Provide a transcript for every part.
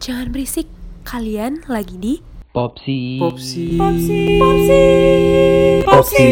Jangan berisik, kalian lagi di Popsi. Popsi. Popsi. Popsi. Popsi.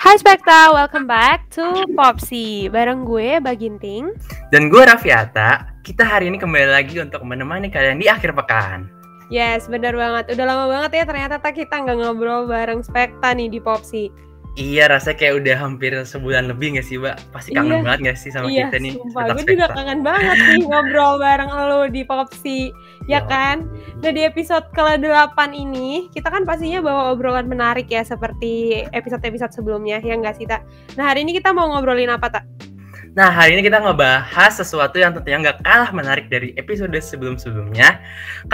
Hai Spekta, welcome back to Popsi. Bareng gue Baginting dan gue Rafiyata. Kita hari ini kembali lagi untuk menemani kalian di akhir pekan. Yes, benar banget. Udah lama banget ya ternyata kita nggak ngobrol bareng Spekta nih di Popsi. Iya, rasanya kayak udah hampir sebulan lebih nggak sih, Mbak? Pasti kangen banget nggak sih sama kita nih? Iya, sumpah. Gue juga kangen banget nih ngobrol bareng lo di Popsi, ya kan? Nah, di episode ke-8 ini, kita kan pastinya bawa obrolan menarik ya, seperti episode-episode sebelumnya, ya nggak sih, Ta? Nah, hari ini kita mau ngobrolin apa, Ta? Nah, hari ini kita ngebahas sesuatu yang tentunya nggak kalah menarik dari episode sebelum-sebelumnya,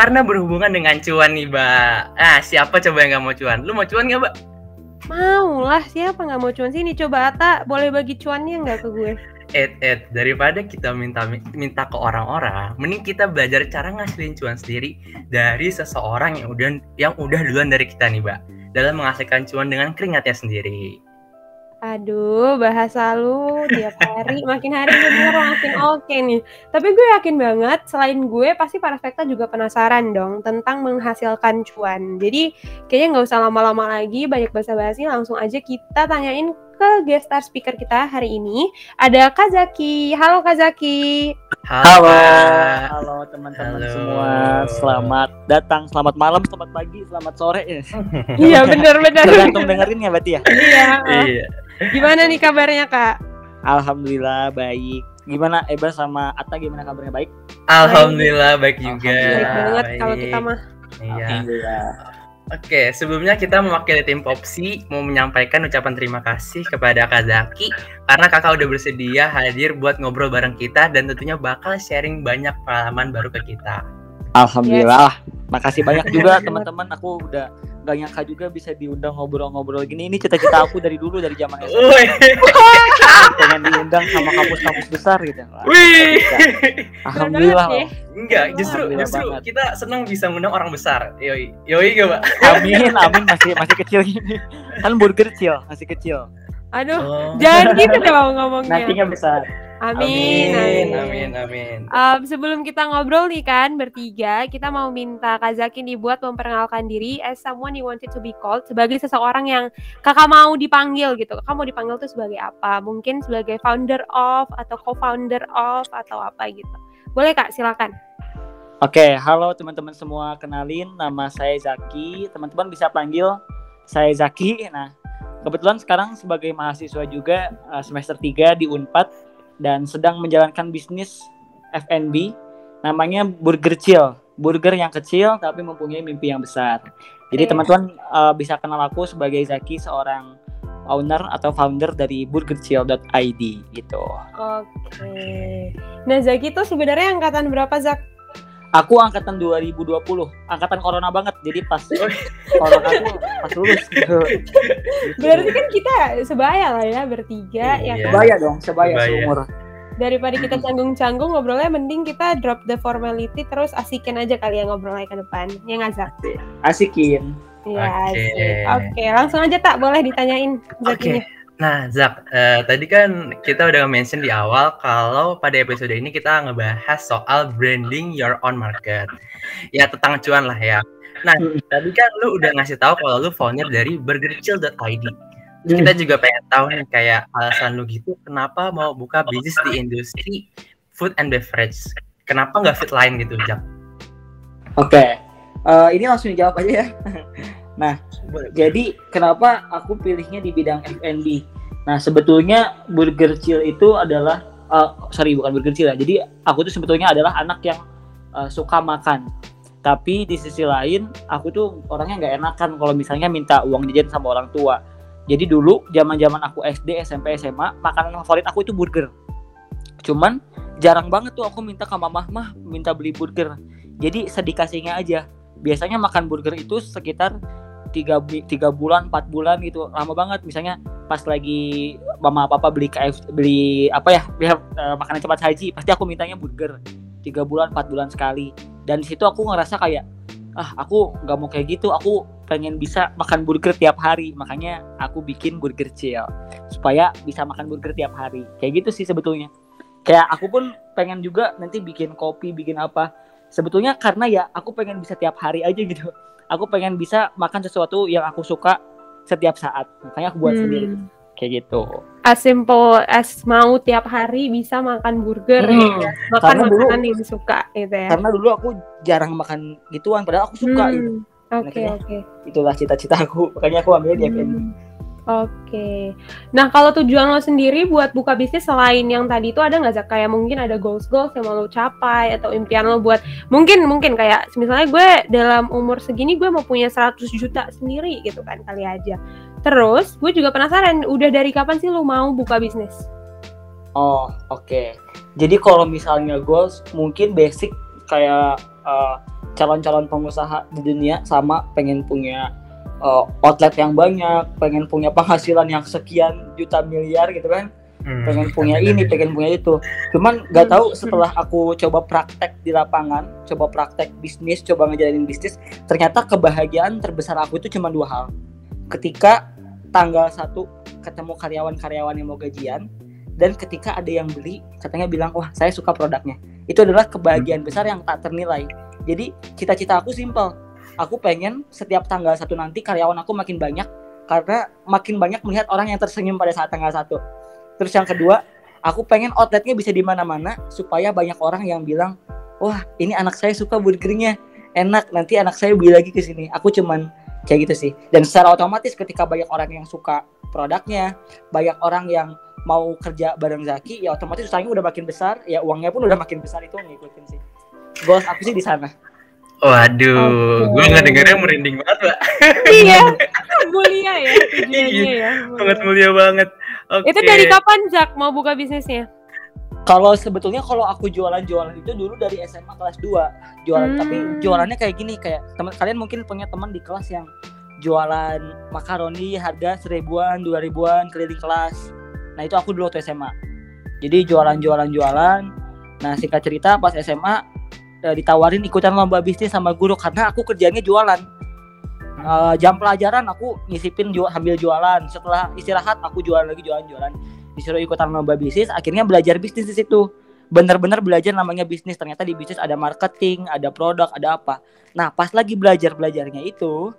karena berhubungan dengan cuan nih, Mbak. Nah, siapa coba yang nggak mau cuan? Lu mau cuan nggak, Mbak? Maulah, siapa nggak mau cuan sini? Coba Ata, boleh bagi cuannya nggak ke gue? Daripada kita minta ke orang-orang, mending kita belajar cara ngasilin cuan sendiri dari seseorang yang udah duluan dari kita nih, Mbak, dalam menghasilkan cuan dengan keringatnya sendiri. Aduh, bahasa lu tiap hari, makin hari gue makin oke nih. Tapi gue yakin banget, selain gue pasti para Spekta juga penasaran dong tentang menghasilkan cuan. Jadi kayaknya gak usah lama-lama lagi, banyak basa-basi, langsung aja kita tanyain ke guest star speaker kita hari ini. Ada Kazaki, halo Kazaki. Halo teman-teman semua, selamat datang, selamat malam, selamat pagi, selamat sore. Iya benar. Tergantung dengerin ya berarti ya? Iya. Gimana nih kabarnya, Kak? Alhamdulillah baik. Gimana Eba sama Atta, gimana kabarnya, baik? Alhamdulillah baik juga. Baik banget kalau kita mah. Iya. Alhamdulillah. Oke, sebelumnya kita mewakili tim Popsi mau menyampaikan ucapan terima kasih kepada Kazaki karena kakak udah bersedia hadir buat ngobrol bareng kita dan tentunya bakal sharing banyak pengalaman baru ke kita. Alhamdulillah. Yes. Makasih banyak juga teman-teman, aku udah gak nyangka juga bisa diundang ngobrol-ngobrol gini. Ini cita-cita aku dari dulu, dari zaman SMA. Pengen diundang sama kampus-kampus besar gitu. Wih. Alhamdulillah. Enggak, justru banget. Kita senang bisa ngundang orang besar. Yoi gak, Pak? Amin, masih kecil gini. Kan BurgerChill, masih kecil. Aduh, Jangan gitu deh ngomongnya. Nantinya besar. Amin. Sebelum kita ngobrol nih kan bertiga, kita mau minta Kazaki dibuat memperkenalkan diri as someone you wanted to be called, sebagai seseorang yang kakak mau dipanggil gitu. Kakak mau dipanggil tuh sebagai apa? Mungkin sebagai founder of atau co-founder of atau apa gitu. Boleh Kak, silakan. Oke, halo teman-teman semua, kenalin nama saya Zaki. Teman-teman bisa panggil saya Zaki. Nah, kebetulan sekarang sebagai mahasiswa juga semester 3 di Unpad. Dan sedang menjalankan bisnis F&B, namanya BurgerChill. Burger yang kecil tapi mempunyai mimpi yang besar. Jadi teman-teman bisa kenal aku sebagai Zaki, seorang owner atau founder dari burgerchill.id gitu. Oke. Nah Zaki tuh sebenarnya angkatan berapa, Zak? Aku angkatan 2020, angkatan corona banget, jadi pas corona aku pas lulus gitu. Berarti kan kita sebaya lah ya, bertiga. Iya. Sebaya. Seumur. Daripada kita canggung-canggung ngobrolnya, mending kita drop the formality terus asikin aja kali ya ngobrolnya ke depan, ya nggak Zak? Asikin. Ya, Oke, langsung aja Tak, boleh ditanyain Zakinya. Okay. Nah Zak, tadi kan kita udah mention di awal kalau pada episode ini kita ngebahas soal branding your own market. Ya tentang cuan lah ya. Nah tadi kan lu udah ngasih tahu kalau lu founder dari burgerchill.id. Kita juga pengen tahu nih kayak alasan lu gitu kenapa mau buka bisnis di industri food and beverage. Kenapa nggak food lain gitu Zak? Oke, ini langsung dijawab aja ya. Nah, jadi kenapa aku pilihnya di bidang F&B? Nah, sebetulnya BurgerChill itu adalah, bukan BurgerChill ya. Jadi aku tuh sebetulnya adalah anak yang suka makan. Tapi di sisi lain, aku tuh orangnya nggak enakan kalau misalnya minta uang jajan sama orang tua. Jadi dulu, zaman-zaman aku SD, SMP, SMA, makanan favorit aku itu burger. Cuman jarang banget tuh aku minta ke mamah, minta beli burger. Jadi sedikasinya aja. Biasanya makan burger itu sekitar 3 bulan, 4 bulan gitu. Lama banget, misalnya pas lagi mama papa beli makanan cepat saji, pasti aku mintanya burger 3 bulan, 4 bulan sekali. Dan di situ aku ngerasa kayak aku enggak mau kayak gitu, aku pengen bisa makan burger tiap hari. Makanya aku bikin BurgerChill supaya bisa makan burger tiap hari. Kayak gitu sih sebetulnya. Kayak aku pun pengen juga nanti bikin kopi, bikin apa. Sebetulnya karena ya aku pengen bisa tiap hari aja gitu. Aku pengen bisa makan sesuatu yang aku suka setiap saat. Makanya aku buat sendiri kayak gitu. As simple as mau tiap hari bisa makan burger ya. Makan makanan yang suka gitu ya. Karena dulu aku jarang makan gituan padahal aku suka gitu. Oke. Itulah cita-cita aku. Makanya aku ambilnya di F&B. Oke. Nah, kalau tujuan lo sendiri buat buka bisnis selain yang tadi itu ada nggak, Zak? Kayak mungkin ada goals yang mau lo capai atau impian lo buat mungkin kayak misalnya gue dalam umur segini gue mau punya 100 juta sendiri gitu kan, kali aja. Terus gue juga penasaran, udah dari kapan sih lo mau buka bisnis? Oh, oke. Jadi kalau misalnya goals mungkin basic kayak calon-calon pengusaha di dunia sama pengen punya outlet yang banyak, pengen punya penghasilan yang sekian juta miliar gitu kan, pengen punya ini, pengen punya itu. Cuman nggak tahu setelah aku coba praktek di lapangan, coba praktek bisnis, coba ngejalanin bisnis, ternyata kebahagiaan terbesar aku itu cuma dua hal. Ketika tanggal 1 ketemu karyawan-karyawan yang mau gajian, dan ketika ada yang beli, katanya bilang, wah saya suka produknya. Itu adalah kebahagiaan besar yang tak ternilai. Jadi cita-cita aku simple. Aku pengen setiap tanggal 1 nanti karyawan aku makin banyak, karena makin banyak melihat orang yang tersenyum pada saat tanggal 1. Terus yang kedua, aku pengen outletnya bisa di mana-mana, supaya banyak orang yang bilang, wah ini anak saya suka burgernya, enak, nanti anak saya beli lagi ke sini. Aku cuman kayak gitu sih. Dan secara otomatis ketika banyak orang yang suka produknya, banyak orang yang mau kerja bareng Zaki, ya otomatis usahanya udah makin besar, ya uangnya pun udah makin besar. Itu ngikutin sih. Goals aku sih di sana. Waduh, gue ngedengarnya merinding banget, Mbak. Iya, mulia ya tujuannya ya. Sangat mulia banget. Okay. Itu dari kapan, Zak, mau buka bisnisnya? Kalau sebetulnya kalau aku jualan-jualan itu dulu dari SMA kelas 2. Tapi jualannya kayak gini, kayak kalian mungkin punya teman di kelas yang jualan makaroni harga 1.000-an, 2.000-an keliling kelas. Nah, itu aku dulu waktu SMA. Jadi jualan. Nah, singkat cerita pas SMA ditawarin ikutan lomba bisnis sama guru karena aku kerjanya jualan. Jam pelajaran aku ngisipin sambil jualan. Setelah istirahat aku jualan lagi, jualan. Disuruh ikutan lomba bisnis, akhirnya belajar bisnis di situ. Bener-bener belajar namanya bisnis. Ternyata di bisnis ada marketing, ada produk, ada apa. Nah, pas lagi belajarnya itu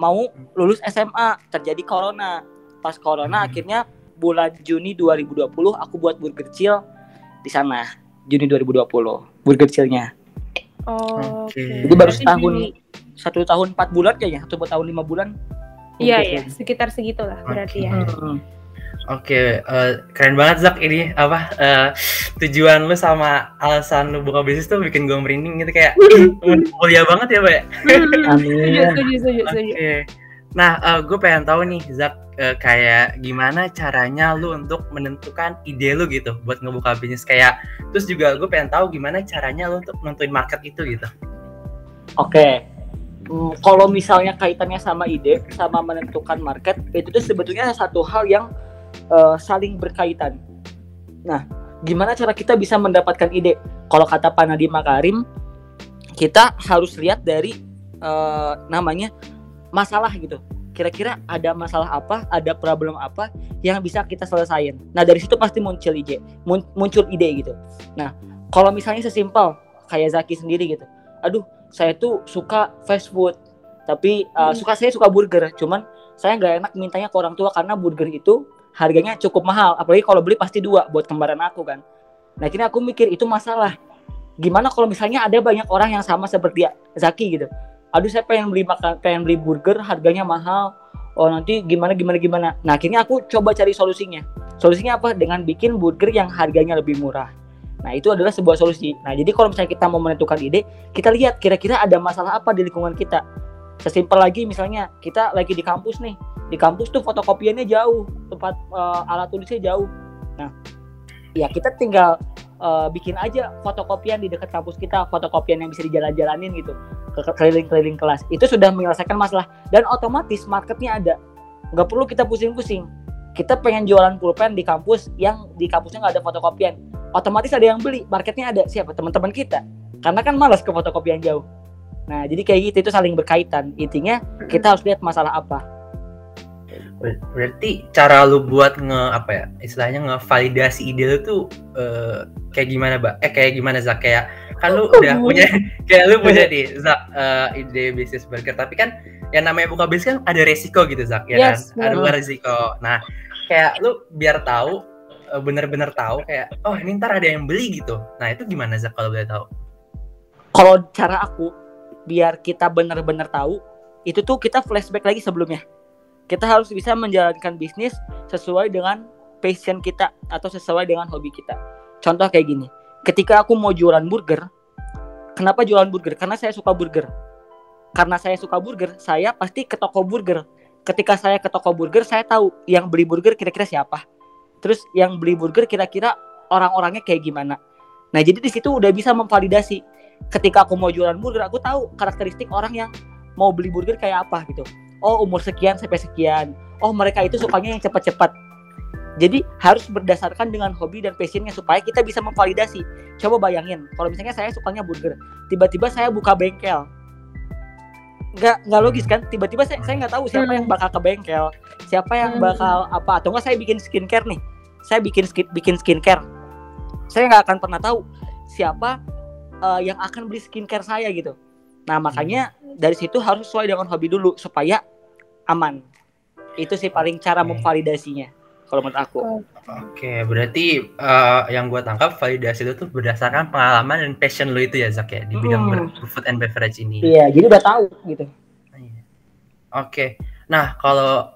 mau lulus SMA, terjadi corona. Pas corona akhirnya bulan Juni 2020 aku buat BurgerChill di sana. Juni 2020 BurgerChill-nya. Okay. Jadi baru setahun, 1 tahun 4 bulan kayaknya, 1 tahun 5 bulan. Iya, sekitar segitulah berarti ya. Oke, keren banget Zak ini tujuan lu sama alasan lu buka bisnis tuh bikin gue merinding gitu kayak mulia banget ya, Pak. Amin. Oke. Nah, gue pengen tahu nih Zak, kayak gimana caranya lu untuk menentukan ide lu gitu buat ngebuka bisnis, kayak terus juga gue pengen tahu gimana caranya lu untuk nentuin market itu gitu. Oke. Kalau misalnya kaitannya sama ide sama menentukan market, itu tuh sebetulnya satu hal yang saling berkaitan. Nah, gimana cara kita bisa mendapatkan ide? Kalau kata Panadi Makarim, kita harus lihat dari namanya masalah gitu. Kira-kira ada masalah apa, ada problem apa yang bisa kita selesaikan. Nah, dari situ pasti muncul ide gitu. Nah, kalau misalnya sesimpel kayak Zaki sendiri gitu. Aduh, saya tuh suka fast food, tapi saya suka burger. Cuman saya nggak enak mintanya ke orang tua karena burger itu harganya cukup mahal. Apalagi kalau beli pasti 2 buat kembaran aku kan. Nah, kini aku mikir itu masalah. Gimana kalau misalnya ada banyak orang yang sama seperti Zaki gitu. Aduh, saya pengen beli burger harganya mahal. Oh, nanti gimana. Nah, akhirnya aku coba cari solusinya. Solusinya apa? Dengan bikin burger yang harganya lebih murah. Nah, itu adalah sebuah solusi. Nah, jadi kalau misalnya kita mau menentukan ide, kita lihat kira-kira ada masalah apa di lingkungan kita. Sesimpel lagi misalnya kita lagi di kampus nih. Di kampus tuh fotokopiannya jauh, tempat alat tulisnya jauh. Nah, ya kita tinggal bikin aja fotokopian di dekat kampus kita, fotokopian yang bisa dijalan-jalanin gitu, keliling-keliling kelas. Itu sudah menyelesaikan masalah dan otomatis marketnya ada. Nggak perlu kita pusing-pusing. Kita pengen jualan pulpen di kampus, yang di kampusnya nggak ada fotokopian, otomatis ada yang beli. Marketnya ada siapa? Teman-teman kita. Karena kan malas ke fotokopian jauh. Nah, jadi kayak gitu, itu saling berkaitan. Intinya kita harus lihat masalah apa. Berarti cara lu buat ngevalidasi ide lu tuh kayak gimana, Mbak? Kayak gimana, Zak? Kayak kan lu udah punya kayak lu punya nih Zak ide bisnis burger, tapi kan yang namanya buka bisnis kan ada resiko gitu Zak ya, yes, kan ada resiko. Nah kayak lu biar tahu bener-bener tahu kayak oh ini ntar ada yang beli gitu, nah itu gimana Zak kalau boleh tahu? Kalau cara aku biar kita bener-bener tahu itu tuh kita flashback lagi sebelumnya. Kita harus bisa menjalankan bisnis sesuai dengan passion kita atau sesuai dengan hobi kita. Contoh kayak gini, ketika aku mau jualan burger, kenapa jualan burger? Karena saya suka burger. Karena saya suka burger, saya pasti ke toko burger. Ketika saya ke toko burger, saya tahu yang beli burger kira-kira siapa. Terus yang beli burger kira-kira orang-orangnya kayak gimana. Nah jadi di situ udah bisa memvalidasi. Ketika aku mau jualan burger, aku tahu karakteristik orang yang mau beli burger kayak apa gitu. Oh umur sekian sampai sekian. Oh mereka itu sukanya yang cepat-cepat. Jadi harus berdasarkan dengan hobi dan passionnya supaya kita bisa memvalidasi. Coba bayangin kalau misalnya saya sukanya burger, tiba-tiba saya buka bengkel. Nggak logis kan? Tiba-tiba saya nggak tahu siapa yang bakal ke bengkel, siapa yang bakal apa. Atau nggak saya bikin skincare nih. Saya bikin skincare. Saya nggak akan pernah tahu siapa yang akan beli skincare saya gitu. Nah makanya dari situ harus sesuai dengan hobi dulu supaya aman. Itu sih paling cara memvalidasinya kalau menurut aku. Oke, berarti yang gue tangkap validasi itu tuh berdasarkan pengalaman dan passion lo itu ya Zak ya di bidang food and beverage ini. Iya, jadi udah tahu gitu. Oke, nah kalau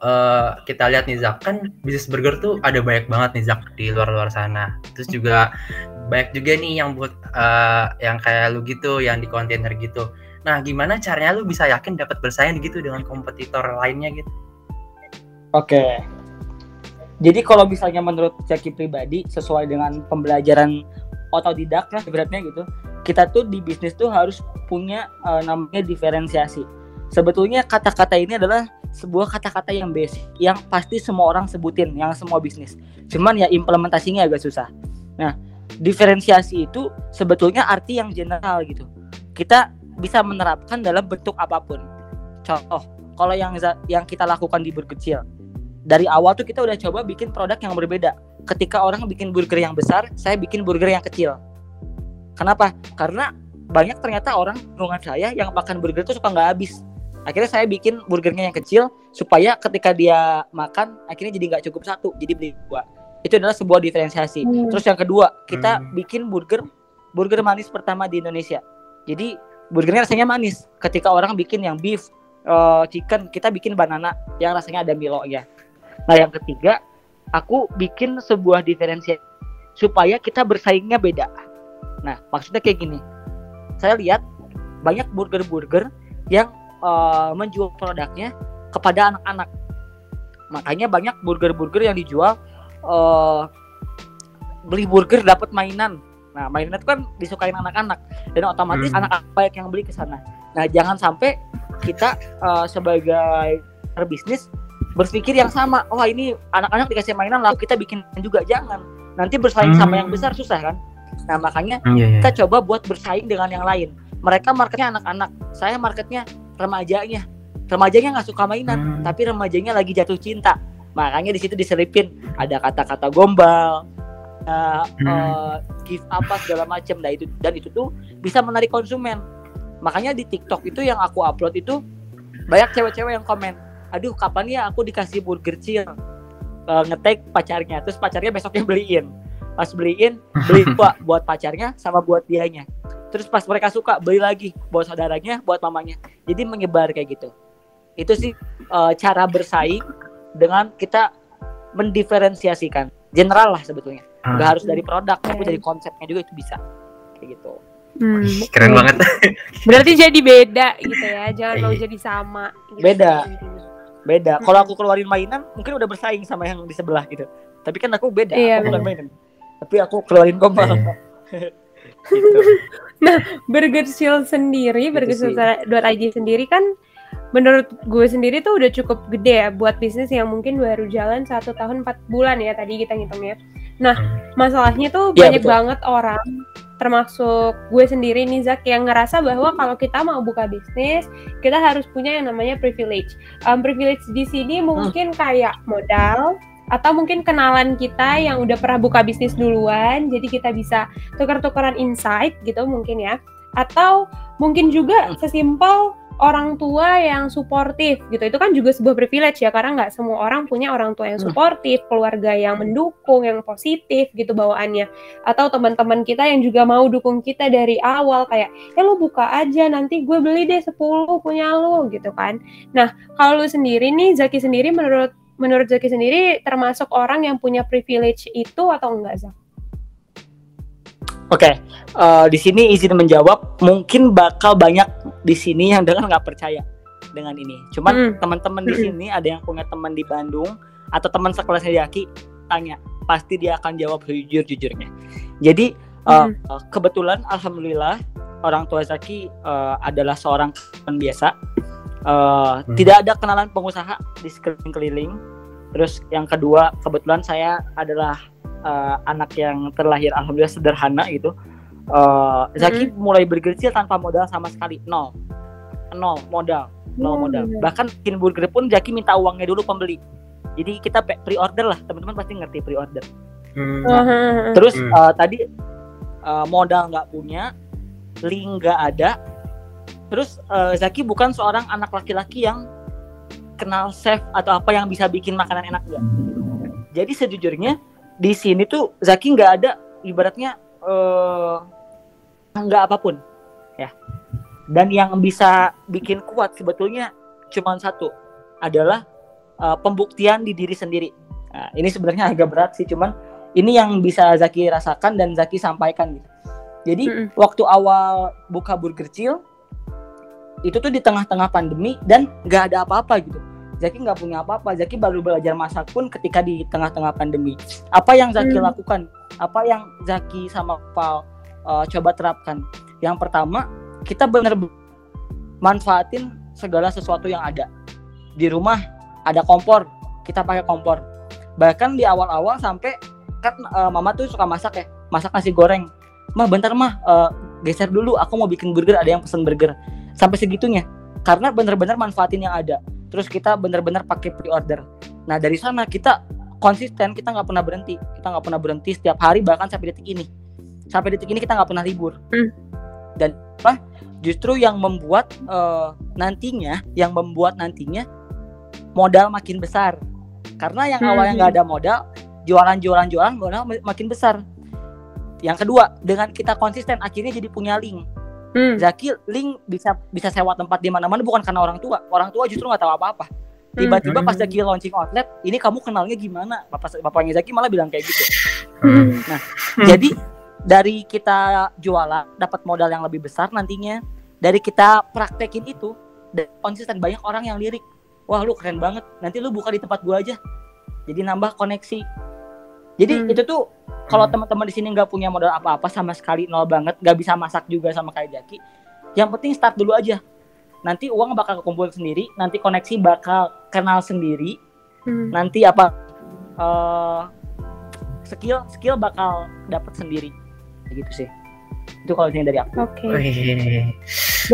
kita lihat nih Zak, kan bisnis burger tuh ada banyak banget nih Zak di luar-luar sana. Terus juga banyak juga nih yang buat yang kayak lu gitu, yang di kontainer gitu. Nah, gimana caranya lu bisa yakin dapat bersaing gitu dengan kompetitor lainnya gitu? Oke. Jadi kalau misalnya menurut Zaki pribadi, sesuai dengan pembelajaran otodidak lah beratnya gitu, kita tuh di bisnis tuh harus punya namanya diferensiasi. Sebetulnya kata-kata ini adalah sebuah kata-kata yang basic, yang pasti semua orang sebutin, yang semua bisnis. Cuman ya implementasinya agak susah. Nah, diferensiasi itu sebetulnya arti yang general gitu. Kita bisa menerapkan dalam bentuk apapun. Contoh, kalau yang kita lakukan di BurgerChill, dari awal tuh kita udah coba bikin produk yang berbeda. Ketika orang bikin burger yang besar, saya bikin burger yang kecil. Kenapa? Karena banyak ternyata orang lingkungan saya yang makan burger tuh suka nggak habis. Akhirnya saya bikin burgernya yang kecil supaya ketika dia makan akhirnya jadi nggak cukup satu, jadi beli dua. Itu adalah sebuah diferensiasi. Terus yang kedua, kita bikin burger manis pertama di Indonesia. Jadi burgernya rasanya manis. Ketika orang bikin yang beef, chicken, kita bikin banana yang rasanya ada Milo ya. Nah yang ketiga, aku bikin sebuah diferensiasi supaya kita bersaingnya beda. Nah maksudnya kayak gini, saya lihat banyak burger-burger yang menjual produknya kepada anak-anak. Makanya banyak burger-burger yang dijual beli burger dapat mainan. Nah, mainan itu kan disukain anak-anak dan otomatis anak-anak banyak yang beli ke sana. Nah, jangan sampai kita sebagai berbisnis berpikir yang sama. Oh, ini anak-anak dikasih mainan lalu kita bikin juga. Jangan. Nanti bersaing sama yang besar susah kan? Nah, makanya kita coba buat bersaing dengan yang lain. Mereka marketnya anak-anak, saya marketnya remajanya. Remajanya enggak suka mainan, tapi remajanya lagi jatuh cinta. Makanya di situ diselipin ada kata-kata gombal, give apa segala macam. Nah itu, dan itu tuh bisa menarik konsumen. Makanya di TikTok itu yang aku upload itu banyak cewek-cewek yang komen, aduh kapan ya aku dikasih burger chill, ngetag pacarnya, terus pacarnya besoknya beliin. Pas beliin, beli dua buat pacarnya sama buat dianya. Terus pas mereka suka, beli lagi buat saudaranya, buat mamanya. Jadi menyebar kayak gitu. Itu sih cara bersaing dengan kita mendiferensiasikan. General lah sebetulnya, nggak harus dari produk, tapi dari konsepnya juga itu bisa, kayak gitu. Keren banget. Berarti jadi beda gitu ya, jangan mau jadi sama. Gitu. Beda. Kalau aku keluarin mainan, mungkin udah bersaing sama yang di sebelah gitu. Tapi kan aku beda, aku bukan mainan. Tapi aku keluarin gombal. Gitu. Nah, BurgerChill sendiri, BurgerChill.id sendiri kan, menurut gue sendiri tuh udah cukup gede ya buat bisnis yang mungkin baru jalan 1 tahun 4 bulan ya tadi kita ngitungnya. Nah, masalahnya tuh banyak banget orang, termasuk gue sendiri nih Zak, yang ngerasa bahwa kalau kita mau buka bisnis, kita harus punya yang namanya privilege. Privilege di sini mungkin kayak modal, Atau mungkin kenalan kita yang udah pernah buka bisnis duluan, jadi kita bisa tukar-tukaran insight gitu mungkin ya. Atau mungkin juga sesimpel orang tua yang suportif gitu. Itu kan juga sebuah privilege ya, karena nggak semua orang punya orang tua yang suportif, keluarga yang mendukung, yang positif gitu bawaannya. Atau teman-teman kita yang juga mau dukung kita dari awal, kayak ya lu buka aja, nanti gue beli deh 10 punya lu gitu kan. Nah kalau lu sendiri nih, Zaki sendiri, menurut Zaki sendiri termasuk orang yang punya privilege itu atau enggak, Zak? Oke, di sini izin menjawab, mungkin bakal banyak di sini yang dengan nggak percaya dengan ini. Cuman teman-teman di sini ada yang punya teman di Bandung atau teman sekelasnya Zaki, tanya, pasti dia akan jawab jujur-jujurnya. Jadi kebetulan, alhamdulillah orang tua Zaki adalah seorang teman biasa. Tidak ada kenalan pengusaha di sekeliling. Terus yang kedua, kebetulan saya adalah anak yang terlahir alhamdulillah sederhana gitu. Zaki mulai bergercil tanpa modal sama sekali, nol modal. Bahkan bikin burger pun Zaki minta uangnya dulu pembeli. Jadi kita pre-order lah, teman-teman pasti ngerti pre-order. Terus tadi modal nggak punya, link nggak ada. Terus Zaki bukan seorang anak laki-laki yang kenal chef atau apa yang bisa bikin makanan enak juga. Jadi sejujurnya di sini tuh Zaki nggak ada ibaratnya nggak apapun ya. Dan yang bisa bikin kuat sebetulnya cuma satu, adalah pembuktian di diri sendiri. Nah, ini sebenarnya agak berat sih, cuman ini yang bisa Zaki rasakan dan Zaki sampaikan gitu. Jadi waktu awal buka BurgerChill itu tuh di tengah-tengah pandemi dan nggak ada apa-apa gitu. Zaki nggak punya apa-apa. Zaki baru belajar masak pun ketika di tengah-tengah pandemi. Apa yang Zaki lakukan? Apa yang Zaki sama Pal coba terapkan? Yang pertama, kita benar-benar manfaatin segala sesuatu yang ada. Di rumah ada kompor, kita pakai kompor. Bahkan di awal-awal sampai kan mama tuh suka masak ya, masak nasi goreng. Mah bentar mah, geser dulu, aku mau bikin burger, ada yang pesen burger. Sampai segitunya, karena benar-benar manfaatin yang ada. Terus kita benar-benar pakai pre-order. Nah dari sana kita konsisten, kita nggak pernah berhenti. Kita nggak pernah berhenti setiap hari, bahkan sampai detik ini. Sampai detik ini kita nggak pernah libur. Dan apa? Justru yang membuat nantinya modal makin besar. Karena yang awalnya nggak ada modal, jualan modal makin besar. Yang kedua, dengan kita konsisten akhirnya jadi punya link. Zaki link bisa sewa tempat di mana-mana bukan karena orang tua justru nggak tahu apa-apa. Tiba-tiba pas Zaki launching outlet, ini kamu kenalnya gimana? Bapaknya Zaki malah bilang kayak gitu. Nah, jadi dari kita jualan dapat modal yang lebih besar nantinya, dari kita praktekin itu konsisten, banyak orang yang lirik, wah lu keren banget, nanti lu buka di tempat gua aja. Jadi nambah koneksi. Jadi itu tuh kalau teman-teman di sini nggak punya modal apa-apa sama sekali, nol banget, nggak bisa masak juga sama kayak Zaki, yang penting start dulu aja. Nanti uang bakal kekumpul sendiri, nanti koneksi bakal kenal sendiri, nanti apa skill bakal dapat sendiri, gitu sih. Itu kalau dari aku. Oke.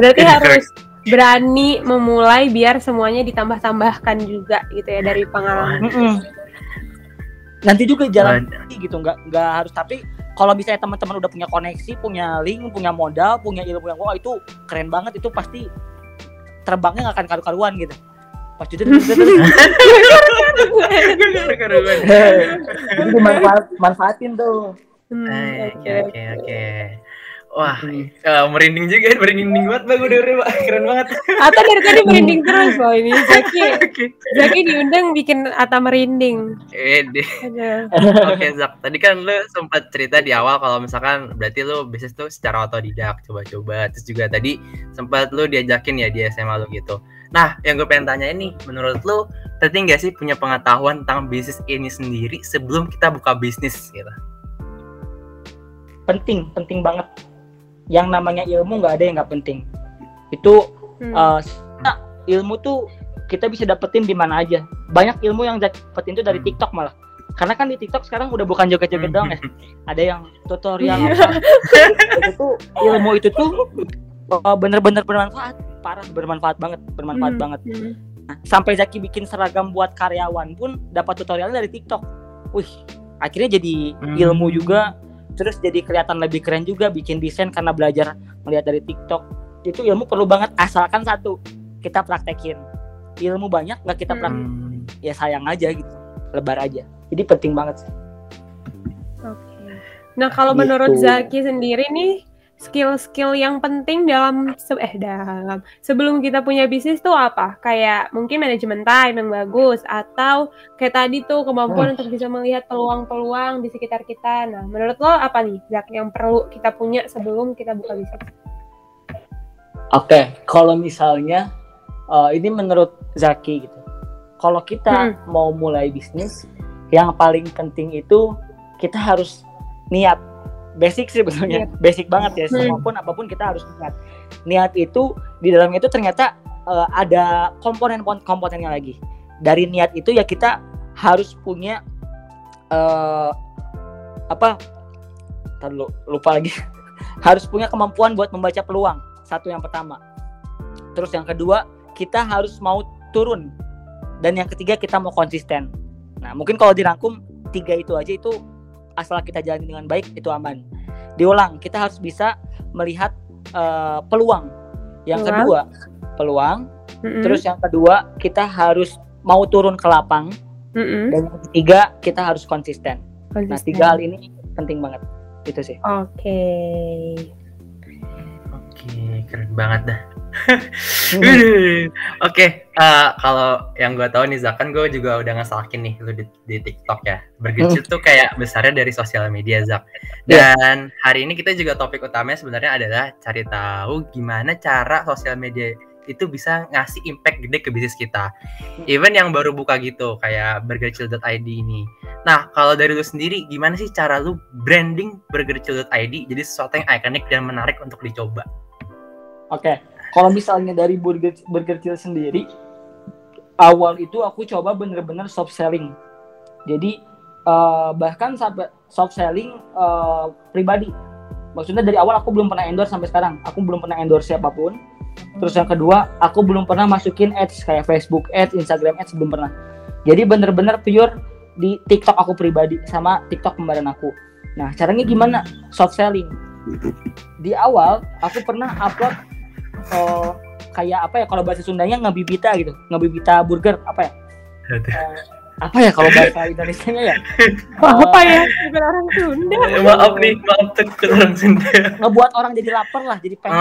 Berarti harus berani memulai biar semuanya ditambah-tambahkan juga gitu ya dari pengalaman. Nanti juga jalan gitu, nggak harus, tapi kalau misalnya teman-teman udah punya koneksi, punya link, punya modal, punya ilmu yang wah itu keren banget, itu pasti terbangnya nggak akan karu-karuan gitu. Pasti karu-karuan. Jadi manfaatin tuh. Oke. Wah, merinding banget Bang, udah Pak, keren banget. Ata dari tadi merinding terus loh ini, Zaki. Zaki diundang bikin Ata merinding. Oke, Zak, tadi kan lu sempat cerita di awal kalau misalkan berarti lu bisnis tuh secara otodidak, coba-coba. Terus juga tadi sempat lu diajakin ya di SMA lu gitu. Nah, yang gue pengen tanya ini, menurut lu penting gak sih punya pengetahuan tentang bisnis ini sendiri sebelum kita buka bisnis gitu? Penting banget. Yang namanya ilmu nggak ada yang nggak penting. Itu ilmu tuh kita bisa dapetin di mana aja. Banyak ilmu yang dapetin tuh dari TikTok malah. Karena kan di TikTok sekarang udah bukan joget-joget doang ya. Ada yang tutorial. Itu tuh ilmu itu tuh bener-bener bermanfaat. Parah, bermanfaat banget. Sampai Zaki bikin seragam buat karyawan pun dapat tutorialnya dari TikTok. Wih, akhirnya jadi ilmu juga. Terus jadi kelihatan lebih keren juga bikin desain karena belajar melihat dari TikTok. Itu ilmu perlu banget, asalkan satu, kita praktekin. Ilmu banyak nggak kita praktekin, ya sayang aja gitu, lebar aja. Jadi penting banget sih. Okay. Nah kalau gitu. Menurut Zaki sendiri nih, skill-skill yang penting dalam sebelum kita punya bisnis tuh apa? Kayak mungkin manajemen time yang bagus, atau kayak tadi tuh kemampuan untuk bisa melihat peluang-peluang di sekitar kita. Nah, menurut lo apa nih, Zak, yang perlu kita punya sebelum kita buka bisnis? Oke, kalau misalnya ini menurut Zaki gitu. Kalau kita mau mulai bisnis, yang paling penting itu kita harus niat. Basic sih sebetulnya, basic banget ya, semapun apapun kita harus niat. Niat itu, di dalamnya itu ternyata ada komponen-komponennya lagi. Dari niat itu ya kita harus punya harus punya kemampuan buat membaca peluang, satu yang pertama. Terus yang kedua, kita harus mau turun. Dan yang ketiga, kita mau konsisten. Nah mungkin kalau dirangkum, 3 itu aja itu asal kita jalani dengan baik itu aman. Diulang, kita harus bisa melihat peluang. Yang kedua, peluang. Terus yang kedua, kita harus mau turun ke lapang. Dan yang ketiga, kita harus konsisten. Nah 3 hal ini penting banget. Itu sih. Oke, keren banget dah. Oke, kalau yang gue tahu nih Zak, kan gue juga udah ngesalakin nih lu di TikTok ya. Berkecil tuh kayak besarnya dari sosial media Zak. Dan hari ini kita juga topik utamanya sebenarnya adalah cari tahu gimana cara sosial media itu bisa ngasih impact gede ke bisnis kita. Even yang baru buka gitu kayak burgerchill.id ini. Nah, kalau dari lu sendiri gimana sih cara lu branding burgerchill.id jadi sesuatu yang ikonik dan menarik untuk dicoba? Oke. Kalau misalnya dari burgerchill sendiri, awal itu aku coba bener-bener soft selling. Jadi bahkan sampai soft selling pribadi. Maksudnya dari awal aku belum pernah endorse sampai sekarang. Aku belum pernah endorse siapapun. Terus yang kedua, aku belum pernah masukin ads kayak Facebook ads, Instagram ads, belum pernah. Jadi bener-bener pure di TikTok aku pribadi sama TikTok kembaran aku. Nah caranya gimana? Soft selling. Di awal aku pernah upload kalau bahasa Sundanya ngebibita gitu, ngebibita burger kalau bahasa Indonesianya ya bukan orang Sunda. Maaf tekan orang Sunda. Ngebuat orang jadi lapar lah, jadi pengen.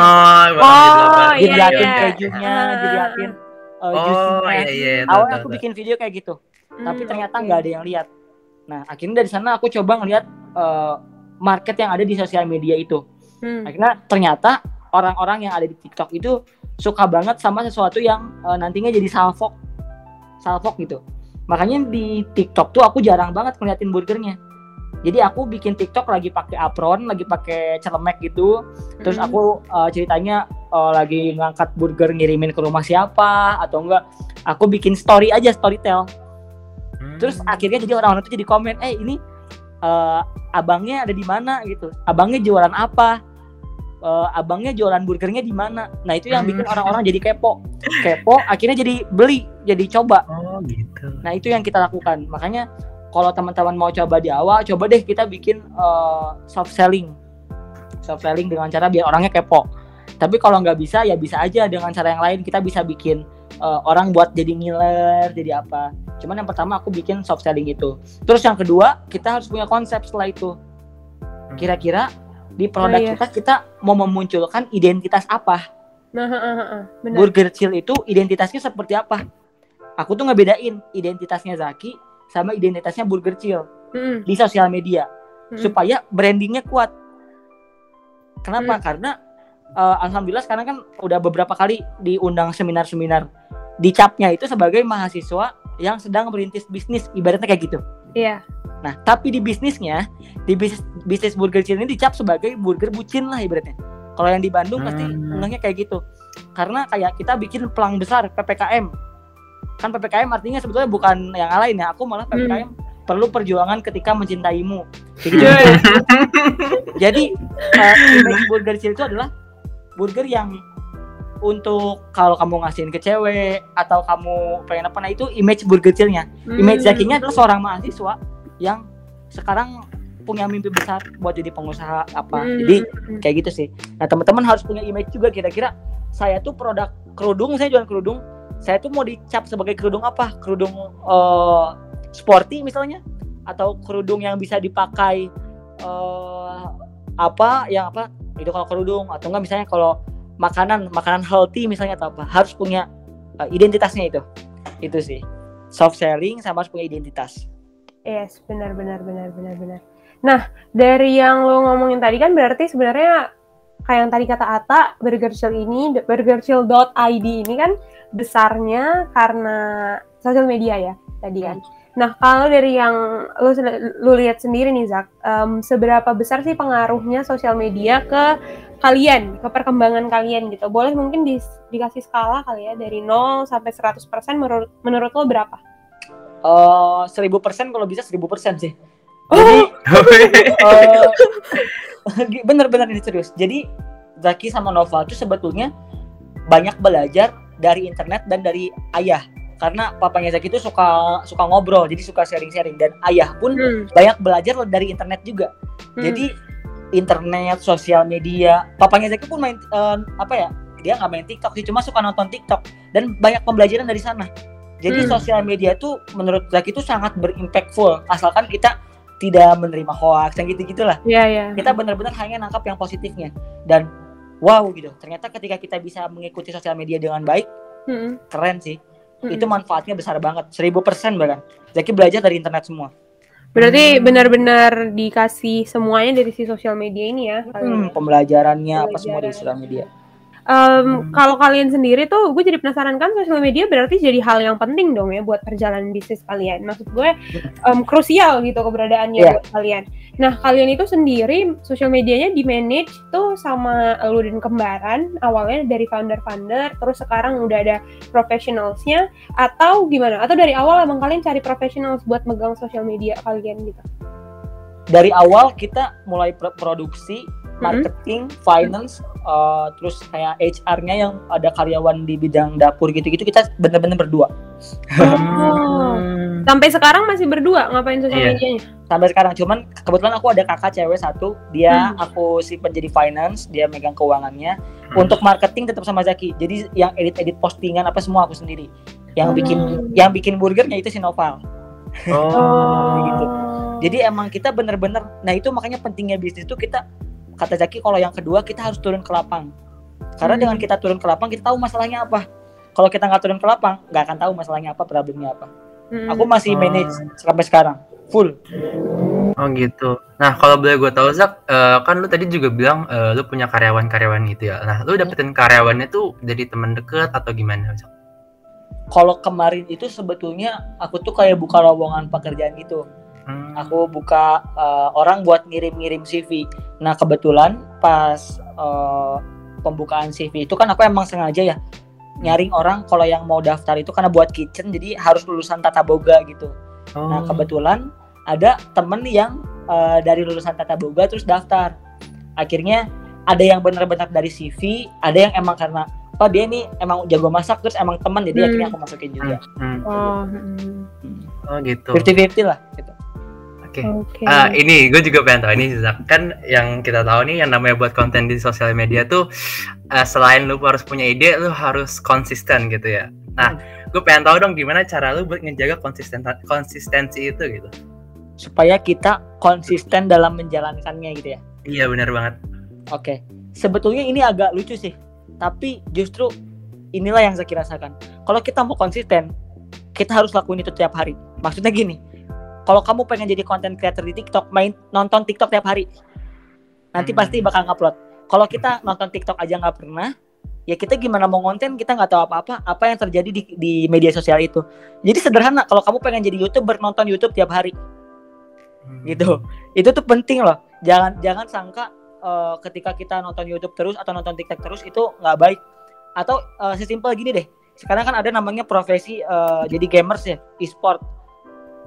Diliatin kejunya, diliatin jusnya. Awalnya aku bikin video kayak gitu, tapi ternyata nggak ada yang lihat. Nah akhirnya dari sana aku coba ngeliat market yang ada di sosial media itu. Akhirnya ternyata orang-orang yang ada di TikTok itu suka banget sama sesuatu yang nantinya jadi salfok gitu. Makanya di TikTok tuh aku jarang banget ngeliatin burgernya. Jadi aku bikin TikTok lagi pakai apron, lagi pakai celemek gitu. Terus aku ceritanya lagi ngangkat burger ngirimin ke rumah siapa atau enggak. Aku bikin story aja, storytell. Terus akhirnya jadi orang-orang tuh jadi komen, ini abangnya ada di mana gitu. Abangnya jualan apa? Abangnya jualan burgernya di mana? Nah itu yang bikin orang-orang jadi kepo, akhirnya jadi beli, jadi coba. Gitu. Nah itu yang kita lakukan. Makanya kalau teman-teman mau coba di awal, coba deh kita bikin soft selling dengan cara biar orangnya kepo. Tapi kalau nggak bisa, ya bisa aja dengan cara yang lain. Kita bisa bikin orang buat jadi ngiler, jadi apa? Cuman yang pertama aku bikin soft selling itu. Terus yang kedua, kita harus punya konsep setelah itu. Kira-kira di produk kita mau memunculkan identitas apa? Benar. Burgerchill itu identitasnya seperti apa? Aku tuh ngebedain identitasnya Zaki sama identitasnya Burgerchill di sosial media supaya brandingnya kuat. Kenapa? Karena alhamdulillah sekarang kan udah beberapa kali diundang seminar-seminar, dicapnya itu sebagai mahasiswa yang sedang merintis bisnis, ibaratnya kayak gitu. Iya. Nah, tapi di bisnisnya, bisnis burgerchill ini dicap sebagai burger bucin lah ibaratnya. Kalau yang di Bandung pasti ngomongnya kayak gitu. Karena kayak kita bikin pelang besar PPKM. Kan PPKM artinya sebetulnya bukan yang lain ya. Aku malah PPKM perlu perjuangan ketika mencintaimu. Jadi burgerchill itu adalah burger yang untuk kalau kamu ngasihin ke cewek atau kamu pengen apa, nah itu image burgerchillnya. Image Zakinya adalah seorang mahasiswa yang sekarang punya mimpi besar buat jadi pengusaha apa. Jadi kayak gitu sih. Nah, teman-teman harus punya image juga, kira-kira saya tuh produk kerudung, saya jualan kerudung. Saya tuh mau dicap sebagai kerudung apa? Kerudung sporty misalnya, atau kerudung yang bisa dipakai itu kalau kerudung, atau enggak misalnya kalau makanan healthy misalnya atau apa. Harus punya identitasnya itu. Itu sih. Soft selling sama harus punya identitas. Yes, benar. Nah, dari yang lo ngomongin tadi kan berarti sebenarnya kayak yang tadi kata Atta, BurgerChill ini, burgerchill.id ini kan besarnya karena sosial media ya tadi kan. Nah, kalau dari yang lo lihat sendiri nih Zak, seberapa besar sih pengaruhnya sosial media ke kalian, ke perkembangan kalian gitu? Boleh mungkin dikasih skala kali ya, dari 0 sampai 100% menurut lo berapa? 1000% kalau bisa 1000% sih. Jadi bener-bener ini serius. Jadi Zaki sama Nova itu sebetulnya banyak belajar dari internet dan dari ayah. Karena papanya Zaki itu suka ngobrol, jadi suka sharing-sharing. Dan ayah pun banyak belajar dari internet juga. Jadi internet, sosial media. Papanya Zaki pun main dia nggak main TikTok sih, cuma suka nonton TikTok. Dan banyak pembelajaran dari sana. Jadi sosial media tuh menurut Zaki itu sangat berimpactful, asalkan kita tidak menerima hoax yang gitu-gitulah. Yeah. Kita benar-benar hanya nangkap yang positifnya. Dan wow gitu. Ternyata ketika kita bisa mengikuti sosial media dengan baik, keren sih. Itu manfaatnya besar banget, 1000% bahkan. Zaki belajar dari internet semua. Berarti benar-benar dikasih semuanya dari si sosial media ini ya. Pembelajarannya apa semua dari sosial media. Kalau kalian sendiri tuh, gue jadi penasaran kan, sosial media berarti jadi hal yang penting dong ya buat perjalanan bisnis kalian. Maksud gue krusial gitu keberadaannya buat kalian. Nah, kalian itu sendiri sosial medianya di manage tuh sama lu dan kembaran, awalnya dari founder-founder, terus sekarang udah ada professionals-nya, atau gimana? Atau dari awal emang kalian cari professionals buat megang sosial media kalian gitu? Dari awal kita mulai produksi, marketing, finance, terus kayak HR-nya yang ada karyawan di bidang dapur gitu-gitu, kita benar-benar berdua. Sampai sekarang masih berdua ngapain sosial medianya? Sampai sekarang, cuman kebetulan aku ada kakak cewek satu, dia aku simpen jadi finance, dia megang keuangannya. Untuk marketing tetap sama Zaki. Jadi yang edit-edit postingan apa semua aku sendiri. Yang bikin burgernya itu si Noval. Gitu. Jadi emang kita benar-benar, nah itu makanya pentingnya bisnis itu kita. Kata Zaki, kalau yang kedua kita harus turun ke lapang. Karena dengan kita turun ke lapang, kita tahu masalahnya apa. Kalau kita nggak turun ke lapang, nggak akan tahu masalahnya apa, problemnya apa. Aku masih manage sampai sekarang, full. Oh gitu. Nah, kalau boleh gue tahu Zak, kan lu tadi juga bilang lu punya karyawan-karyawan gitu ya. Nah, lu dapetin karyawannya tuh dari teman deket atau gimana Zak? Kalau kemarin itu sebetulnya aku tuh kayak buka lowongan pekerjaan gitu. Aku buka orang buat ngirim-ngirim CV. Nah kebetulan pas pembukaan CV itu kan aku emang sengaja ya nyaring orang kalau yang mau daftar itu karena buat kitchen, jadi harus lulusan Tata Boga gitu. Nah kebetulan ada temen yang dari lulusan Tata Boga terus daftar. Akhirnya ada yang benar-benar dari CV, ada yang emang karena dia ini emang jago masak terus emang temen, jadi akhirnya aku masukin juga. Oh gitu. 50-50 lah gitu. Oke. Ini gue juga pengen tahu ini Zak, kan yang kita tahu nih yang namanya buat konten di sosial media tuh selain lu harus punya ide, lu harus konsisten gitu ya. Nah, gue pengen tahu dong gimana cara lu buat ngejaga konsistensi itu gitu. Supaya kita konsisten dalam menjalankannya gitu ya. Iya, benar banget. Oke. Sebetulnya ini agak lucu sih, tapi justru inilah yang Zaki rasakan. Kalau kita mau konsisten, kita harus lakuin itu tiap hari. Maksudnya gini, kalau kamu pengen jadi content creator di TikTok, nonton TikTok tiap hari, nanti pasti bakal upload. Kalau kita nonton TikTok aja nggak pernah, ya kita gimana mau konten, kita nggak tahu apa yang terjadi di media sosial itu. Jadi sederhana, kalau kamu pengen jadi YouTuber, nonton YouTube tiap hari, gitu. Itu tuh penting loh. Jangan sangka ketika kita nonton YouTube terus atau nonton TikTok terus itu nggak baik. Atau sesimpel gini deh. Sekarang kan ada namanya profesi jadi gamers ya, e-sport.